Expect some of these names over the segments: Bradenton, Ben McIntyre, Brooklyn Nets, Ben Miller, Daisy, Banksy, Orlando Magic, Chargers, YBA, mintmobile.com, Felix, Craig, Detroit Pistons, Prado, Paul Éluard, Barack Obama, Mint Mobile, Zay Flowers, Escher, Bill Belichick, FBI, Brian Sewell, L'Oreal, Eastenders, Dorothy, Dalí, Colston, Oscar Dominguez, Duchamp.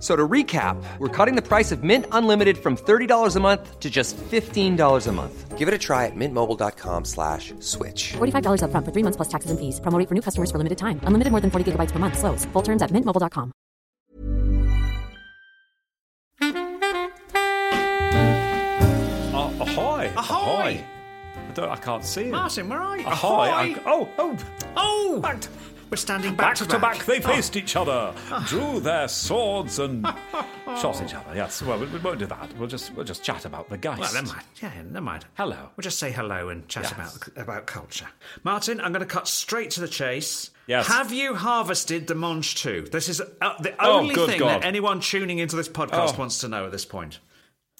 So to recap, we're cutting the price of Mint Unlimited from $30 a month to just $15 a month. Give it a try at mintmobile.com/switch. $45 up front for 3 months plus taxes and fees. Promo rate for new customers for limited time. Unlimited more than 40 gigabytes per month. Slows full terms at mintmobile.com. Ahoy! Ahoy! I can't see it. Martin, where are you? Ahoy! Ahoy. Oh! But we're standing back to back. They faced each other, drew their swords and shot each other. Yes, well, we won't do that. We'll just chat about the Geist. Well, never mind. Yeah, never mind. Hello. We'll just say hello and chat about culture. Martin, I'm going to cut straight to the chase. Yes. Have you harvested the Monge 2? This is the only thing God. That anyone tuning into this podcast wants to know at this point.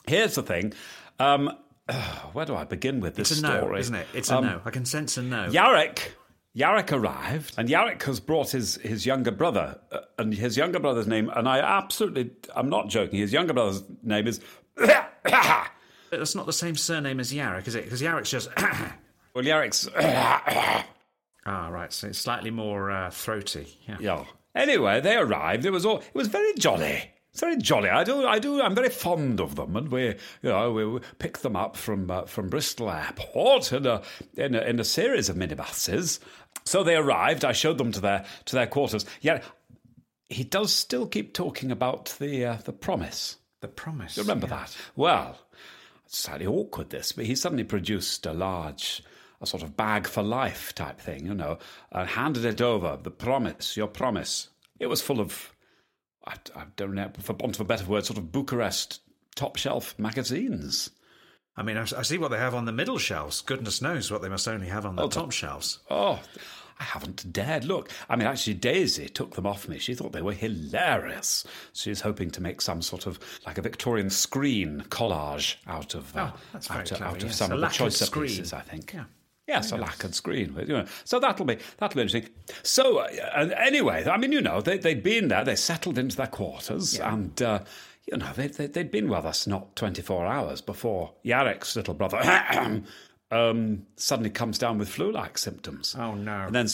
Here's the thing. Where do I begin with this story? It's a no, isn't it? It's a no. I can sense a no. Jarek arrived, and Jarek has brought his younger brother, and his younger brother's name, and I'm not joking, his younger brother's name is... That's not the same surname as Jarek, is it? Because Yarek's just... Well, Yarek's... Ah, right, so it's slightly more throaty. Yeah. Anyway, they arrived, it was very jolly. It's very jolly. I'm very fond of them, and we picked them up from Bristol Airport in a series of minibuses. So they arrived. I showed them to their quarters. Yet he does still keep talking about the promise. The promise. You remember that? Well, it's slightly awkward this, but he suddenly produced a sort of bag for life type thing, and handed it over. The promise, your promise. It was full of. I don't know, for want of a better word, sort of Bucharest top-shelf magazines. I mean, I see what they have on the middle shelves. Goodness knows what they must only have on the top shelves. Oh, I haven't dared look. I mean, actually, Daisy took them off me. She thought they were hilarious. She's hoping to make some sort of, like a Victorian screen collage out of some of the choicer pieces, I think. Yeah. Yes, a lacquered screen. So that'll be interesting. So anyway, I mean, they'd been there. They settled into their quarters, and they'd been with us not 24 hours before Yarek's little brother suddenly comes down with flu-like symptoms. Oh no! And then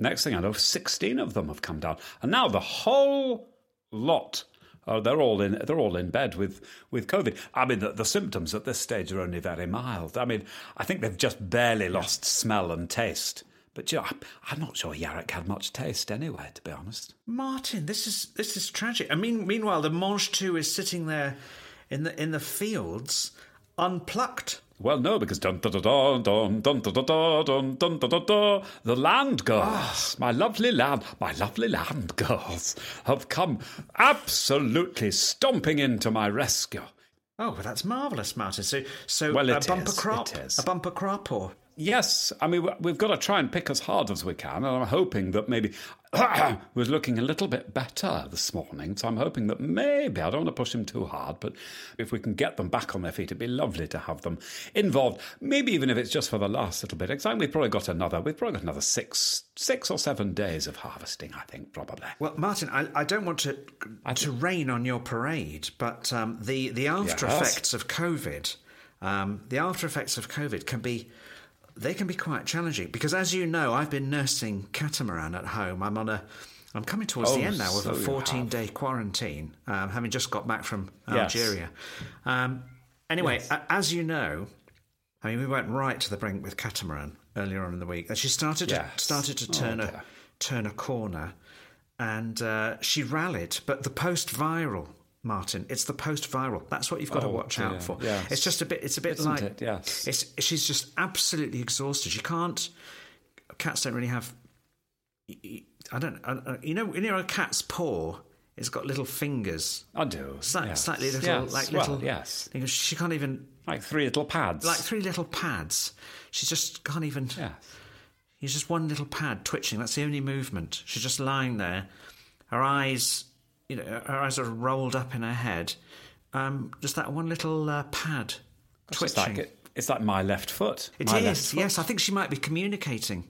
next thing I know, 16 of them have come down, and now the whole lot. They're all in bed with COVID. I mean, the symptoms at this stage are only very mild. I mean, I think they've just barely lost smell and taste. But I'm not sure Jarek had much taste anyway, to be honest. Martin, this is tragic. I mean, meanwhile, the Monge 2 is sitting there in the fields, unplucked. Well, no, because the land girls, my lovely land girls, have come absolutely stomping into my rescue. Oh, well, that's marvellous, Martin. So well, a bumper crop, or yes, I mean we've got to try and pick as hard as we can, and I'm hoping that maybe was looking a little bit better this morning. So I'm hoping that maybe I don't want to push him too hard, but if we can get them back on their feet, it'd be lovely to have them involved. Maybe even if it's just for the last little bit. Exactly, we've probably got another six or 7 days of harvesting, I think, probably. Well, Martin, I don't want to rain on your parade, but the after effects of COVID, can be. They can be quite challenging because, as you know, I've been nursing Catamaran at home. I'm coming towards the end now of a 14-day quarantine, having just got back from Algeria. Anyway, as you know, I mean, we went right to the brink with Catamaran earlier on in the week, and she started to turn a corner, and she rallied. But the post-viral, Martin, it's the post-viral. That's what you've got to watch out for. Yes. It's just a bit. It's a bit Isn't like it? Yes. She's just absolutely exhausted. She can't. Cats don't really have. I don't. A cat's paw. It's got little fingers. I do. Slightly little, like little. Well, yes. She can't even. Like three little pads. She just can't even. Yeah. It's just one little pad twitching. That's the only movement. She's just lying there. Her eyes are rolled up in her head. Just that one little pad twitching. It's like my left foot. It is, yes. I think she might be communicating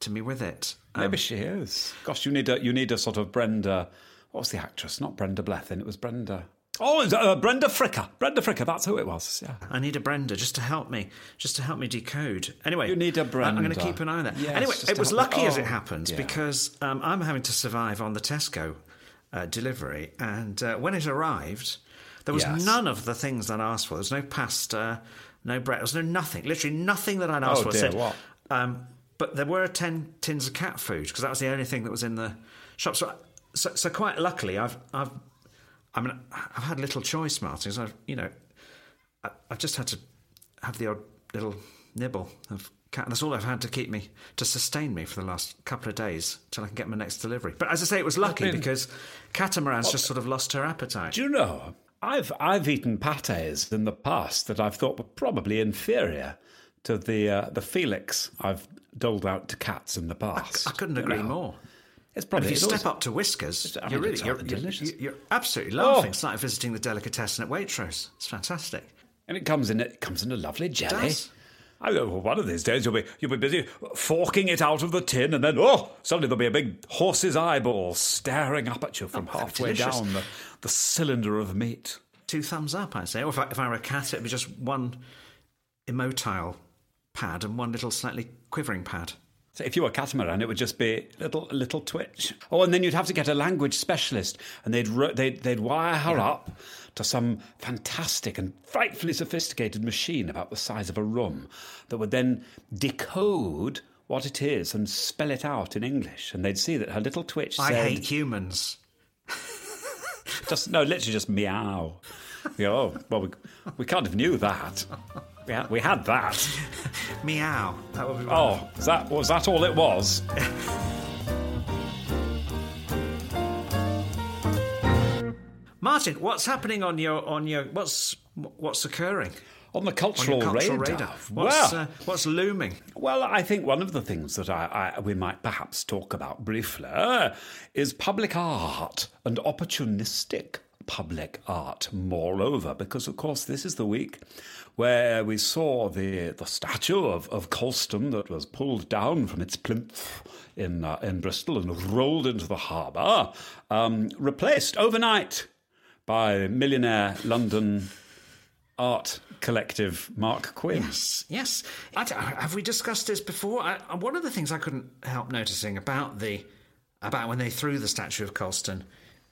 to me with it. Maybe she is. Gosh, you need a sort of Brenda. What was the actress? Not Brenda Blethyn. It was Brenda. Oh, Brenda Fricker. Brenda Fricker. That's who it was. Yeah. I need a Brenda just to help me decode. Anyway, you need a Brenda. I'm going to keep an eye on that. Yes, anyway, it was lucky as it happens because I'm having to survive on the Tesco delivery, and when it arrived, there was none of the things that I asked for. There was no pasta, no bread. There was no nothing. Literally nothing that I'd asked for. Dear, what? But there were 10 tins of cat food because that was the only thing that was in the shop. So quite luckily, I've had little choice, Martin. So I've just had to have the odd little nibble of cat. That's all I've had to sustain me for the last couple of days till I can get my next delivery. But as I say, it was lucky because Catamaran's just sort of lost her appetite. Do you know? I've eaten pâtés in the past that I've thought were probably inferior to the Felix I've doled out to cats in the past. I couldn't agree more. It's probably, and if you step up to Whiskers, you're absolutely laughing. It's like visiting the delicatessen at Waitrose. It's fantastic, and it comes in a lovely jelly. It does. I go, well, one of these days you'll be busy forking it out of the tin, and then suddenly there'll be a big horse's eyeball staring up at you from halfway down the cylinder of meat. 2 thumbs up, I'd say. Or if I were a cat, it'd be just one immotile pad and one little slightly quivering pad. So if you were a Catamaran, it would just be a little twitch. Oh, and then you'd have to get a language specialist, and they'd wire her up to some fantastic and frightfully sophisticated machine about the size of a room that would then decode what it is and spell it out in English. And they'd see that her little twitch said... I hate humans. Literally just meow. Oh, well, we kind of knew that. Yeah, we had that. Meow. That would be wonderful. Oh, was that all it was? Martin, what's happening on your what's occurring? On the cultural radar. What's looming? Well, I think one of the things that we might perhaps talk about briefly is public art and opportunistic public art, moreover, because, of course, this is the week where we saw the statue of Colston that was pulled down from its plinth in Bristol and rolled into the harbour, replaced overnight by millionaire London art collective Mark Quinn. Yes. Have we discussed this before? One of the things I couldn't help noticing about when they threw the statue of Colston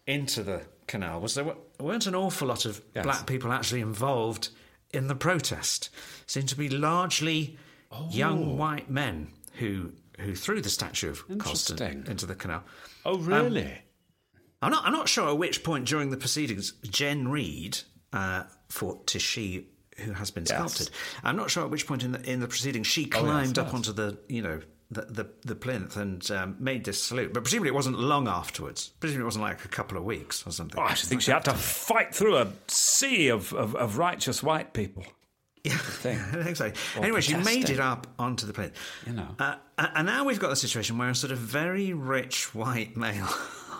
into the canal was there weren't an awful lot of black people actually involved in the protest. It seemed to be largely young white men who threw the statue of Colston into the canal. Oh, really? I'm not sure at which point during the proceedings Jen Reid, who has been sculpted, I'm not sure at which point in the proceedings she climbed up onto the plinth and made this salute, but presumably it wasn't long afterwards. Presumably it wasn't like a couple of weeks or something. Oh, I should think she had to fight through a sea of righteous white people. Yeah, I think so. Or anyway, she made it up onto the plinth. And now we've got the situation where a sort of very rich white male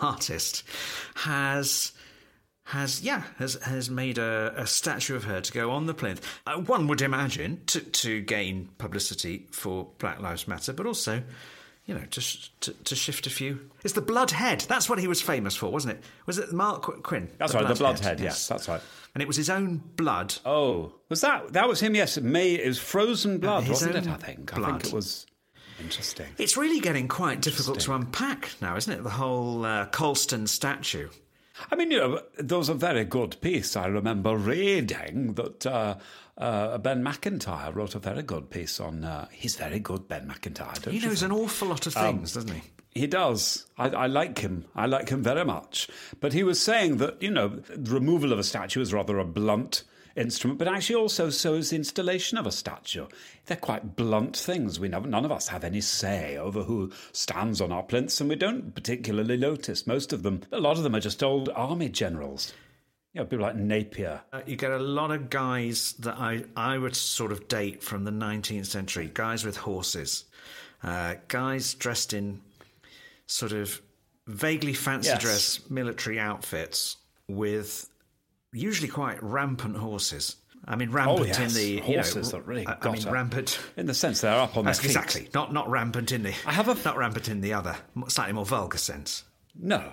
artist has made a statue of her to go on the plinth. One would imagine to gain publicity for Black Lives Matter, but also, to shift a few. It's the blood head. That's what he was famous for, wasn't it? Was it Mark Quinn? That's right, the blood head. Yes, that's right. And it was his own blood. Oh, was that was him? Yes, it was frozen blood, wasn't it? I think it was. Interesting. It's really getting quite difficult to unpack now, isn't it? The whole Colston statue. I mean, there was a very good piece I remember reading that Ben McIntyre wrote a very good piece on... he's very good, Ben McIntyre, don't you? He knows an awful lot of things, doesn't he? He does. I like him. I like him very much. But he was saying that, the removal of a statue is rather a blunt instrument, but actually also so is the installation of a statue. They're quite blunt things. None of us have any say over who stands on our plinths, and we don't particularly notice most of them. A lot of them are just old army generals. People like Napier. You get a lot of guys that I would sort of date from the 19th century, guys with horses, guys dressed in sort of vaguely fancy dress military outfits with... usually quite rampant horses. I mean, rampant in the horses that really got up. Rampant in the sense they're up on their feet. Exactly, not rampant in the. Not rampant in the other, slightly more vulgar sense. No.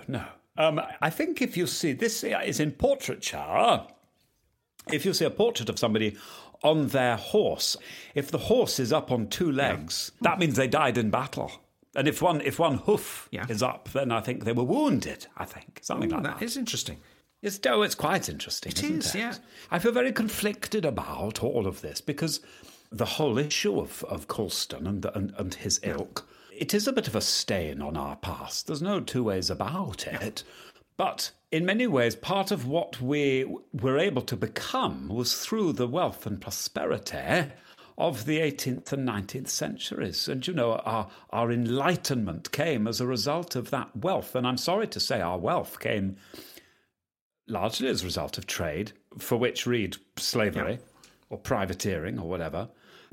I think if you see this is in portraiture. If you see a portrait of somebody on their horse, if the horse is up on two legs, that means they died in battle. And if one hoof is up, then I think they were wounded. I think something like that. That is interesting. It's quite interesting. It isn't it? Yeah. I feel very conflicted about all of this because the whole issue of Colston and his ilk, it is a bit of a stain on our past. There's no two ways about it. But in many ways, part of what we were able to become was through the wealth and prosperity of the 18th and 19th centuries. And, you know, our enlightenment came as a result of that wealth. And I'm sorry to say our wealth came largely as a result of trade, for which read slavery or privateering or whatever.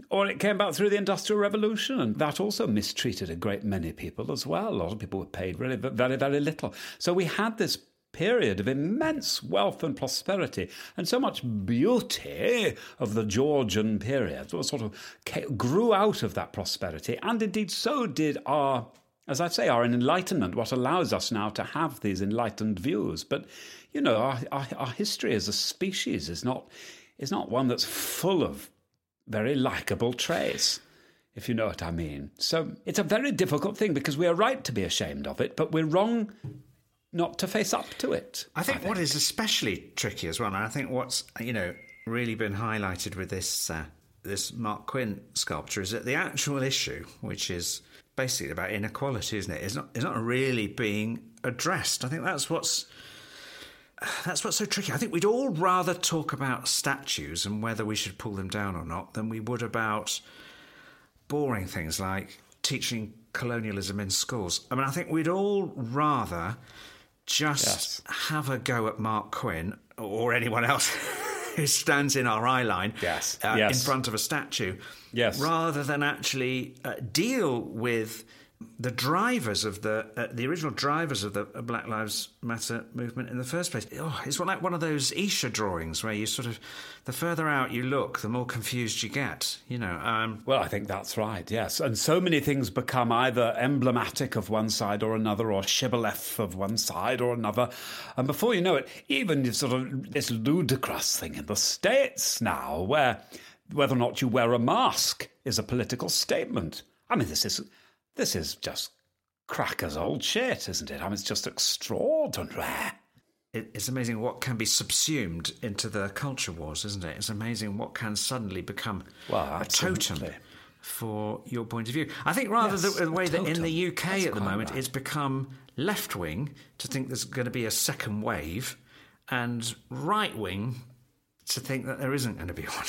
Or it came about through the Industrial Revolution, and that also mistreated a great many people as well. A lot of people were paid really very, very little. So we had this period of immense wealth and prosperity, and so much beauty of the Georgian period sort of grew out of that prosperity, and indeed so did our, as I say, our enlightenment, what allows us now to have these enlightened views. But, you know, our history as a species is not one that's full of very likeable traits, if you know what I mean. So it's a very difficult thing because we are right to be ashamed of it, but we're wrong not to face up to it. I think what is especially tricky as well, and I think what's, you know, really been highlighted with this this Mark Quinn sculpture is that the actual issue, which is basically about inequality, isn't it? It's not really being addressed. I think that's what's so tricky. I think we'd all rather talk about statues and whether we should pull them down or not than we would about boring things like teaching colonialism in schools. I mean, I think we'd all rather just have a go at Mark Quinn or anyone else who stands in our eye line in front of a statue rather than actually deal with the drivers of the original drivers of the Black Lives Matter movement in the first place. Oh, it's like one of those Escher drawings where you sort of, the further out you look, the more confused you get, you know. Well, I think that's right, yes. And so many things become either emblematic of one side or another or shibboleth of one side or another. And before you know it, even sort of this ludicrous thing in the States now where whether or not you wear a mask is a political statement. I mean, this is just crackers old shit, isn't it? I mean, it's just extraordinary. It's amazing what can be subsumed into the culture wars, isn't it? It's amazing what can suddenly become a totem for your point of view. I think rather the way that in the UK at the moment it's become left-wing to think there's going to be a second wave and right-wing to think that there isn't going to be one.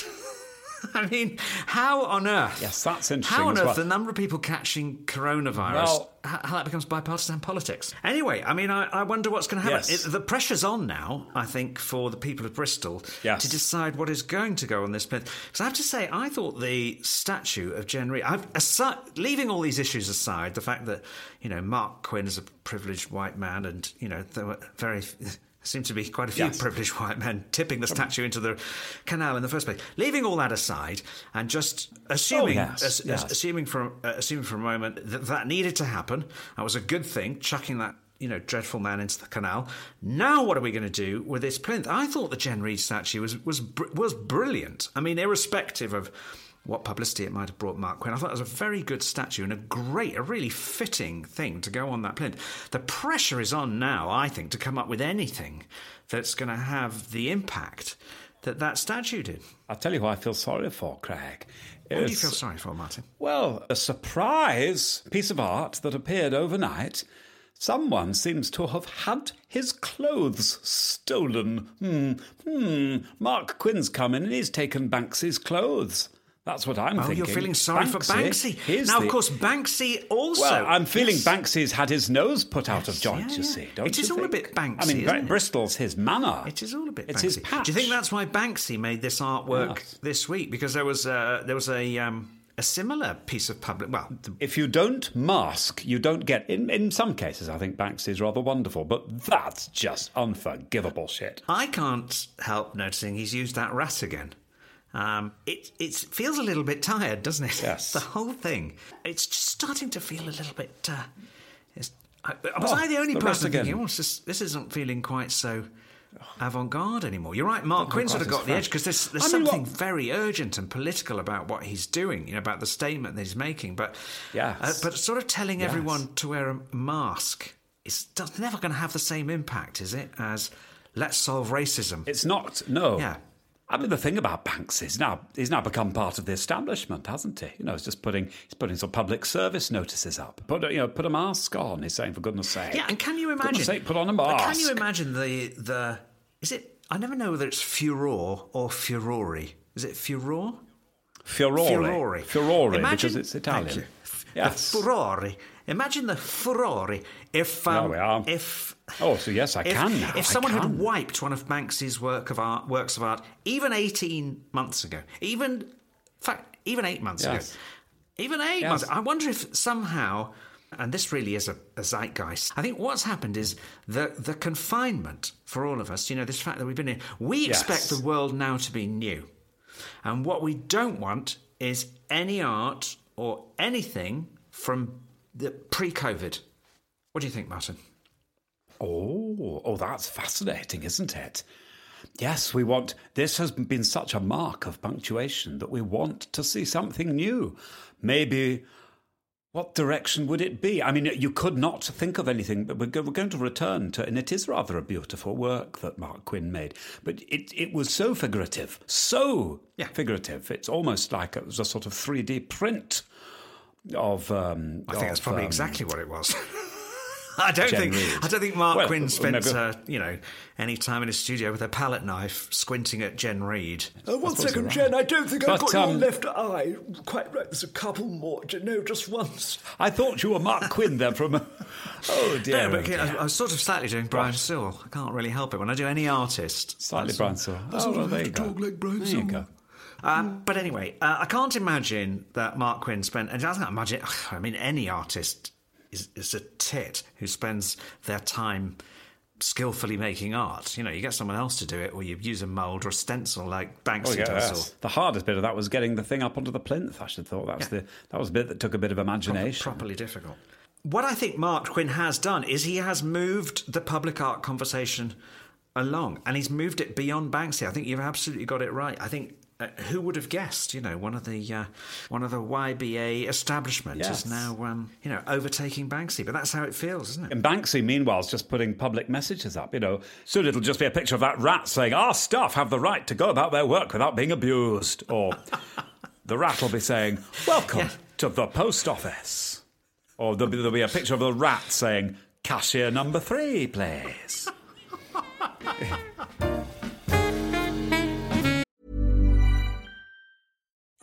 I mean, how on earth? Yes, that's interesting. How on earth the number of people catching coronavirus, how that becomes bipartisan politics? Anyway, I mean, I wonder what's going to happen. Yes. The pressure's on now, I think, for the people of Bristol to decide what is going to go on this plinth. Because I have to say, I thought the statue of Jen Reid, leaving all these issues aside, the fact that, you know, Mark Quinn is a privileged white man and, you know, there were seemed to be quite a few privileged white men tipping the statue into the canal in the first place. Leaving all that aside and just assuming for a moment that needed to happen, that was a good thing, chucking that, you know, dreadful man into the canal. Now what are we going to do with this plinth? I thought the Jen Reid statue was brilliant. I mean, irrespective of what publicity it might have brought Mark Quinn, I thought it was a very good statue and a really fitting thing to go on that plinth. The pressure is on now, I think, to come up with anything that's going to have the impact that statue did. I'll tell you who I feel sorry for, Craig. What do you feel sorry for, Martin? Well, a surprise piece of art that appeared overnight. Someone seems to have had his clothes stolen. Mark Quinn's come in and he's taken Banksy's clothes. That's what I'm thinking. Oh, you're feeling sorry for Banksy. Now, of course, Banksy also... Well, I'm feeling Banksy's had his nose put out of joint, you see, don't you think? It is all a bit Banksy, I mean, isn't it? Bristol's his manner. It is all a bit Banksy. It's his patch. Do you think that's why Banksy made this artwork this week? Because there was a similar piece of public... Well, if you don't mask, you don't get... In some cases, I think Banksy's rather wonderful, but that's just unforgivable shit. I can't help noticing he's used that rat again. It feels a little bit tired, doesn't it? Yes. The whole thing. It's just starting to feel a little bit... Was I the only person thinking, this isn't feeling quite so avant-garde anymore? You're right, Mark Quinn sort of got the edge, because there's something very urgent and political about what he's doing, you know, about the statement that he's making. But, but sort of telling everyone to wear a mask is never going to have the same impact, is it, as let's solve racism? It's not, no. Yeah. I mean, the thing about Banksy is he's now become part of the establishment, hasn't he? You know, he's putting some public service notices up. Put a mask on. He's saying, for goodness' sake. Yeah, and can you imagine? For goodness' sake, put on a mask. Can you imagine the? Is it? I never know whether it's furor or furore. Is it furor? Furore. Furore. Imagine, because it's Italian. Thank you. Yes. The furore. Imagine the furore if someone had wiped one of Banksy's works of art even 18 months ago, even 8 months ago, even 8 months. I wonder if somehow, and this really is a zeitgeist. I think what's happened is the confinement for all of us. You know, this fact that we've been in. We expect the world now to be new, and what we don't want is any art or anything from the pre-COVID. What do you think, Martin? Oh, that's fascinating, isn't it? Yes, we want... This has been such a mark of punctuation that we want to see something new. Maybe... What direction would it be? I mean, you could not think of anything, but we're going to return to... And it is rather a beautiful work that Mark Quinn made. But it was so figurative, so figurative. It's almost like it was a sort of 3D print of... I think that's probably exactly what it was. I don't think Mark Quinn spent any time in his studio with a palette knife squinting at Jen Reid. One second, Jen. I don't think I've got your left eye quite right. There's a couple more. No, just once. I thought you were Mark Quinn there from. Oh dear. No, but I was sort of slightly doing Brian Sewell. I can't really help it when I do any artist. Slightly Brian Sewell. I sort of have to talk like Brian Sewell. But anyway, I can't imagine that Mark Quinn spent. And I can't imagine. I mean, any artist. It's a tit who spends their time skillfully making art. You know, you get someone else to do it, or you use a mould or a stencil like Banksy does. Yes. The hardest bit of that was getting the thing up onto the plinth, I should have thought. That was a bit that took a bit of imagination. Properly difficult. What I think Mark Quinn has done is he has moved the public art conversation along, and he's moved it beyond Banksy. I think you've absolutely got it right. I think... who would have guessed? You know, one of the YBA establishment is now overtaking Banksy, but that's how it feels, isn't it? And Banksy, meanwhile, is just putting public messages up. You know, soon it'll just be a picture of that rat saying, "Our staff have the right to go about their work without being abused," or the rat will be saying, "Welcome to the post office," or there'll be a picture of the rat saying, "Cashier number 3, please."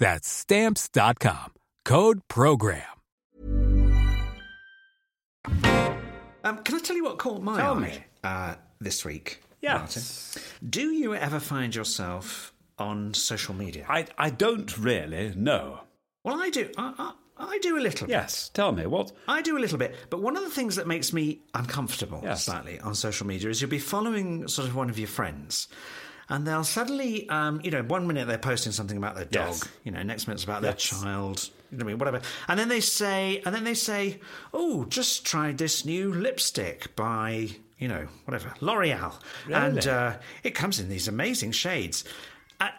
That's Stamps.com. Code PROGRAM. Can I tell you what caught my eye this week, Martin? Do you ever find yourself on social media? I don't really, no. Well, I do. I, I do a little bit. Yes, tell me what. I do a little bit, but one of the things that makes me uncomfortable slightly on social media is you'll be following sort of one of your friends, and they'll suddenly, one minute they're posting something about their dog, next minute it's about their child, whatever, and then they say, oh, just tried this new lipstick by, L'Oreal, really? And it comes in these amazing shades.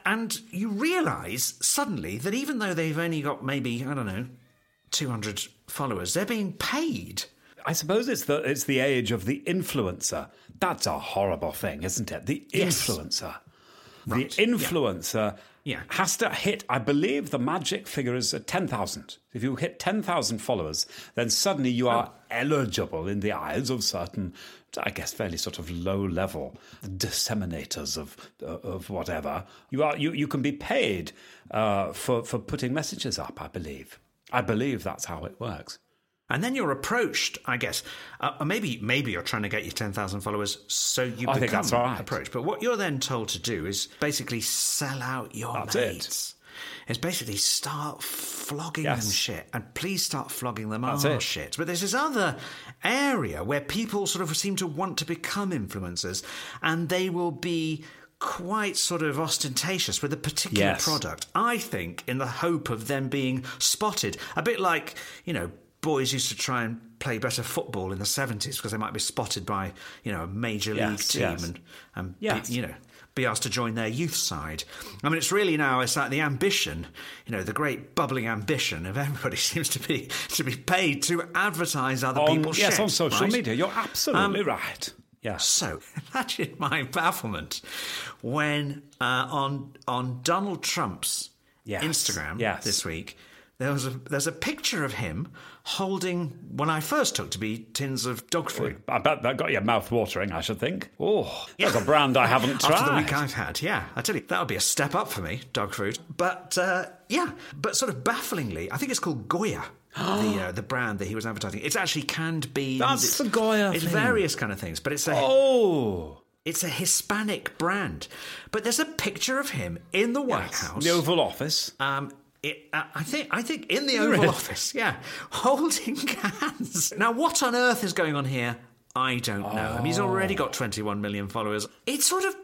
And you realise suddenly that even though they've only got maybe, 200 followers, they're being paid. I suppose it's the age of the influencer. That's a horrible thing, isn't it? The influencer. Right. The influencer has to hit, I believe the magic figure is 10,000. If you hit 10,000 followers, then suddenly you are eligible in the eyes of certain, I guess, fairly sort of low-level disseminators of whatever. You can be paid for putting messages up, I believe. I believe that's how it works. And then you're approached, I guess. Maybe you're trying to get your 10,000 followers, so you become approached. But what you're then told to do is basically sell out your mates. It's basically start flogging them shit, and please start flogging them our shit. But there's this other area where people sort of seem to want to become influencers, and they will be quite sort of ostentatious with a particular product, I think, in the hope of them being spotted. A bit like, boys used to try and play better football in the 70s because they might be spotted by, a major league team be asked to join their youth side. I mean, it's really now, it's like the ambition, the great bubbling ambition of everybody seems to be paid to advertise other people's shit. Yes, on social media. You're absolutely right. Yeah. So imagine my bafflement when on Donald Trump's Instagram this week, there's a picture of him holding what I first took to be tins of dog food. I bet that got your mouth watering, I should think. Oh, that's a brand I haven't tried. After the week I've had, I tell you, that would be a step up for me, dog food. But, but sort of bafflingly, I think it's called Goya, the brand that he was advertising. It's actually canned beans. That's the Goya thing. It's various kind of things, but it's it's a Hispanic brand. But there's a picture of him in the White House. The Oval Office. I think in the Oval Office, holding cans. Now, what on earth is going on here? I don't know. I mean, he's already got 21 million followers. It sort of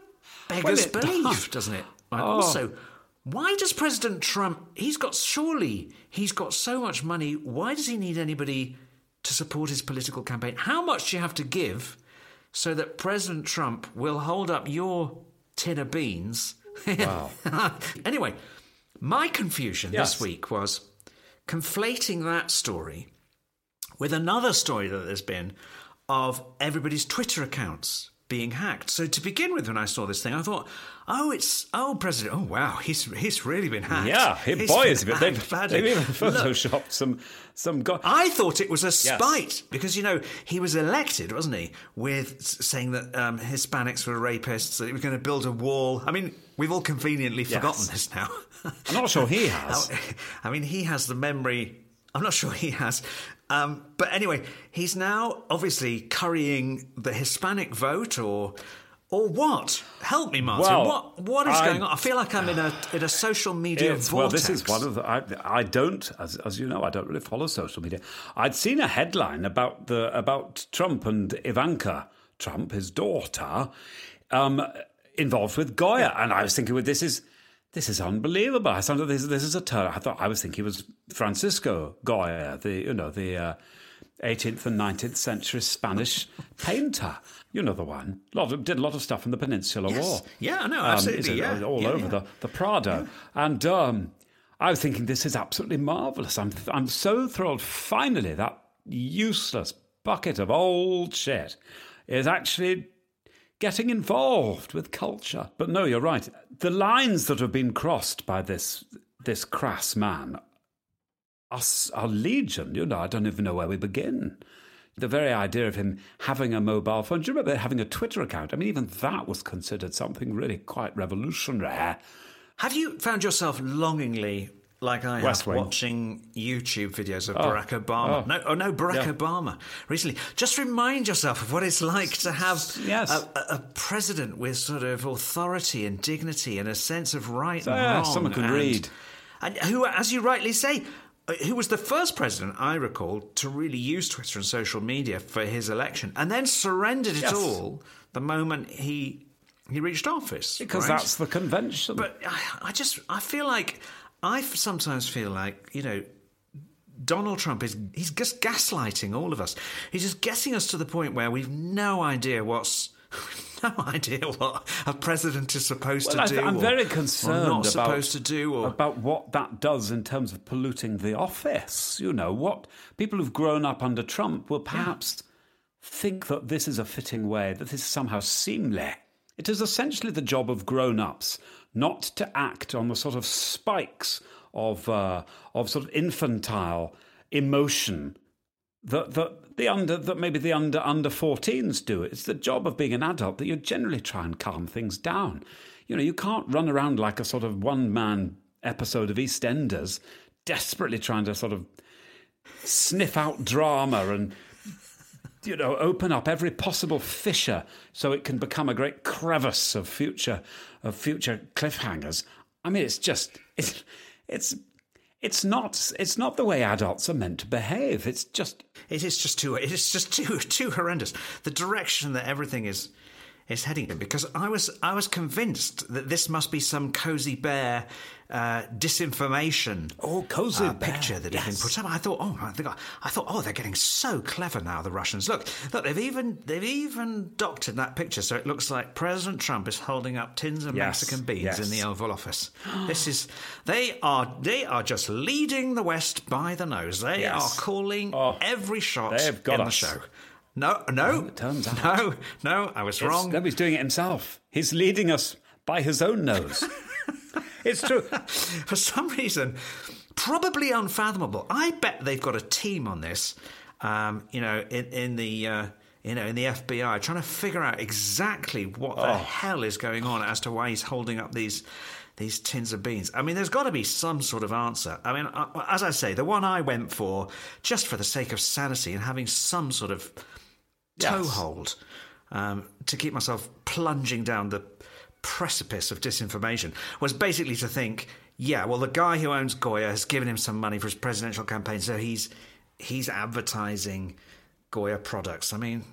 beggars belief, doesn't it? Also, why does President Trump? He's got so much money. Why does he need anybody to support his political campaign? How much do you have to give so that President Trump will hold up your tin of beans? Wow. Anyway. My confusion this week was conflating that story with another story that there's been of everybody's Twitter accounts being hacked. So to begin with, when I saw this thing, I thought, President, wow, he's really been hacked. Yeah, they've even photoshopped some guy. I thought it was a spite because, he was elected, wasn't he, with saying that Hispanics were rapists, that he was going to build a wall. I mean, we've all conveniently forgotten this now. I'm not sure he has. I mean, he has the memory. I'm not sure he has. But anyway, he's now obviously currying the Hispanic vote or what? Help me, Martin. Well, what is going on? I feel like I'm in a social media vortex. Well, this is one of the... I don't, as you know, I don't really follow social media. I'd seen a headline about Trump and Ivanka Trump, his daughter, involved with Goya. And I was thinking, this is unbelievable. I thought this is a turn. I was thinking he was Francisco Goya, the 18th and 19th century Spanish painter. You know the one. Did a lot of stuff in the Peninsular War. Yeah, no, absolutely. All over the Prado. Yeah. And I was thinking this is absolutely marvellous. I'm so thrilled. Finally, that useless bucket of old shit is actually getting involved with culture. But no, you're right. The lines that have been crossed by this crass man are legion. I don't even know where we begin. The very idea of him having a mobile phone. Do you remember having a Twitter account? I mean, even that was considered something really quite revolutionary. Have you found yourself longingly, like I am, watching YouTube videos of Barack Obama? No, Barack Obama recently. Just remind yourself of what it's like to have a president with sort of authority and dignity and a sense of right and wrong. Someone could read. And who, as you rightly say, who was the first president, I recall, to really use Twitter and social media for his election, and then surrendered it all the moment he reached office. Because that's the convention. But I feel like, I sometimes feel like, you know, Donald Trump he's just gaslighting all of us. He's just getting us to the point where we've no idea what a president is supposed to do. I'm very concerned about what that does in terms of polluting the office. You know, what people who've grown up under Trump will perhaps think that this is a fitting way, that this is somehow seemly. It is essentially the job of grown-ups not to act on the sort of spikes of sort of infantile emotion that maybe the under-14s do. It's the job of being an adult that you generally try and calm things down. You know, you can't run around like a sort of one-man episode of Eastenders desperately trying to sort of sniff out drama and, you know, open up every possible fissure so it can become a great crevice of future cliffhangers. I mean, it's not the way adults are meant to behave. It is just too horrendous, the direction that everything is heading in. Because I was convinced that this must be some Cozy Bear disinformation picture that had been put up. I thought they're getting so clever now, the Russians. Look, they've even doctored that picture so it looks like President Trump is holding up tins of Mexican beans in the Oval Office. They are just leading the West by the nose. They are calling every shot in the show. No, it turns out. No, I was wrong. No, he's doing it himself. He's leading us by his own nose. It's true. For some reason, probably unfathomable. I bet they've got a team on this, in the FBI, trying to figure out exactly what the hell is going on as to why he's holding up these tins of beans. I mean, there's got to be some sort of answer. I mean, as I say, the one I went for, just for the sake of sanity and having some sort of toehold to keep myself plunging down the precipice of disinformation, was basically to think, the guy who owns Goya has given him some money for his presidential campaign, so he's advertising Goya products. I mean,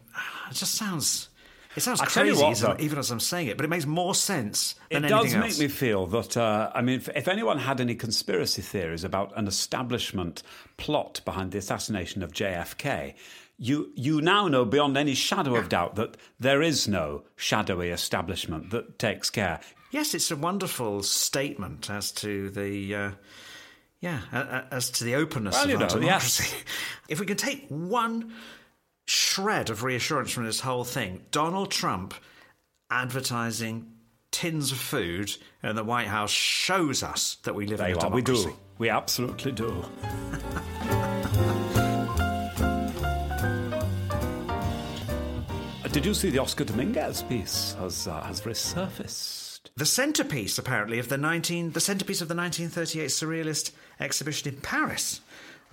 it just sounds... It sounds crazy, even as I'm saying it, but it makes more sense than anything else. It does make me feel that, if anyone had any conspiracy theories about an establishment plot behind the assassination of JFK, you now know beyond any shadow of doubt that there is no shadowy establishment that takes care. Yes, it's a wonderful statement as to the... as to the openness of our democracy. Yes. If we can take one shred of reassurance from this whole thing, Donald Trump advertising tins of food in the White House shows us that we live in a democracy. We do. We absolutely do. Did you see the Oscar Dominguez piece has resurfaced? The centrepiece, apparently, of the centrepiece of the 1938 Surrealist exhibition in Paris.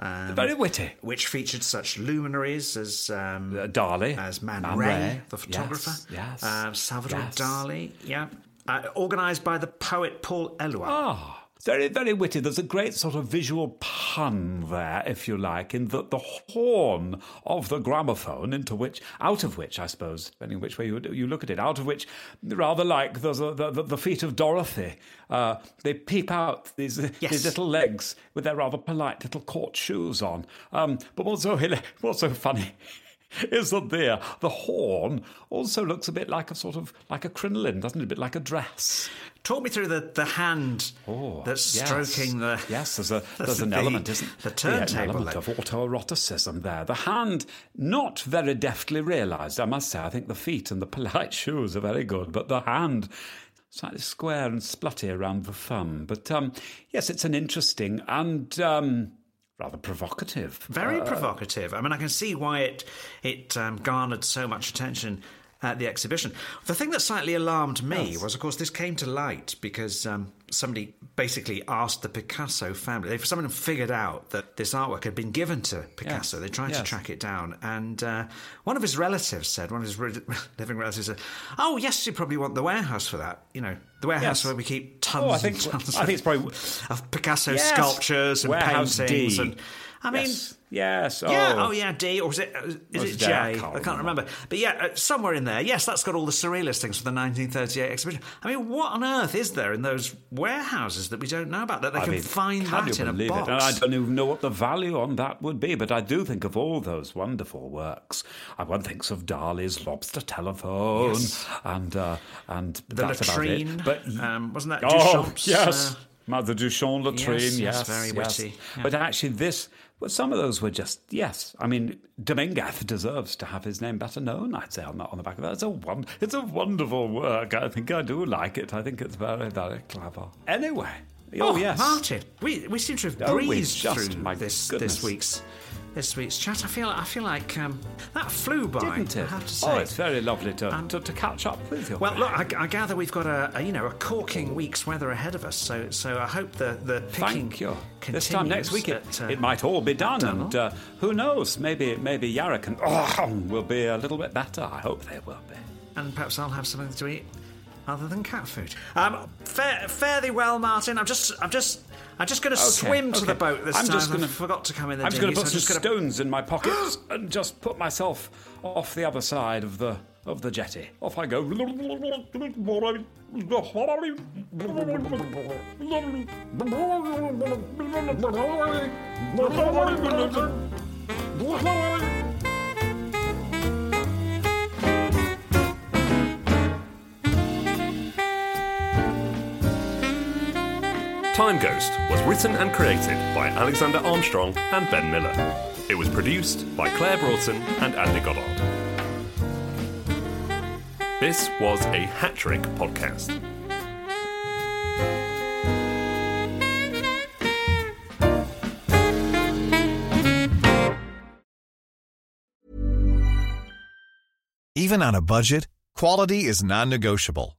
Very witty. Which featured such luminaries as... Dalí. As Man Ray, the photographer. Yes. Salvador Dalí. Yeah. Organised by the poet Paul Éluard. Ah, very, very witty. There's a great sort of visual pun there, if you like, in that the horn of the gramophone, out of which, I suppose, depending which way you look at it, out of which, rather like the feet of Dorothy, they peep out these little legs with their rather polite little court shoes on. But what's so funny is that the horn also looks a bit like a crinoline, doesn't it? A bit like a dress. Talk me through the hand that's stroking the... Yes, there's an element, isn't there? The turntable. An element of autoeroticism there. The hand, not very deftly realised, I must say. I think the feet and the polite shoes are very good, but the hand... slightly square and splutty around the thumb. But, yes, it's an interesting and... rather provocative. Very provocative. I mean, I can see why it garnered so much attention at the exhibition. The thing that slightly alarmed me was, of course, this came to light because somebody basically asked the Picasso family. Someone figured out that this artwork had been given to Picasso. Yes. They tried to track it down. And one of his relatives said, living relatives said, oh, yes, you probably want the warehouse for that. You know, the warehouse where we keep tons and tons I think it's probably of Picasso sculptures and warehouse paintings. D, or is it J? I can't remember. But somewhere in there. Yes, that's got all the surrealist things from the 1938 exhibition. I mean, what on earth is there in those warehouses that we don't know about, that they find that in a box? And I don't even know what the value on that would be, but I do think of all those wonderful works. One thinks of Dalí's Lobster Telephone and the Latrine. But wasn't that Duchamp's? Yes, Mother Duchamp Latrine. Yes, very witty. Yeah. But actually Well, some of those were I mean, Dominguez deserves to have his name better known, I'd say, on the back of that. It's a wonderful work. I think I do like it. I think it's very, very clever. Anyway. Martin, we seem to have breezed through this week's chat. I feel like that flew by, didn't it? I have to say. Oh, it's very lovely to catch up with you. Well, look, I gather we've got a corking week's weather ahead of us, so I hope the picking continues. This time next week it might all be done, and who knows? Maybe Jarek and will be a little bit better. I hope they will be. And perhaps I'll have something to eat other than cat food. Fare thee well, Martin. I'm just going to swim to the boat this time. I forgot to come in the dinghy. I'm just going to put some stones in my pockets and just put myself off the other side of the jetty. Off I go. Time Ghost was written and created by Alexander Armstrong and Ben Miller. It was produced by Claire Broughton and Andy Goddard. This was a Hat Trick podcast. Even on a budget, quality is non-negotiable.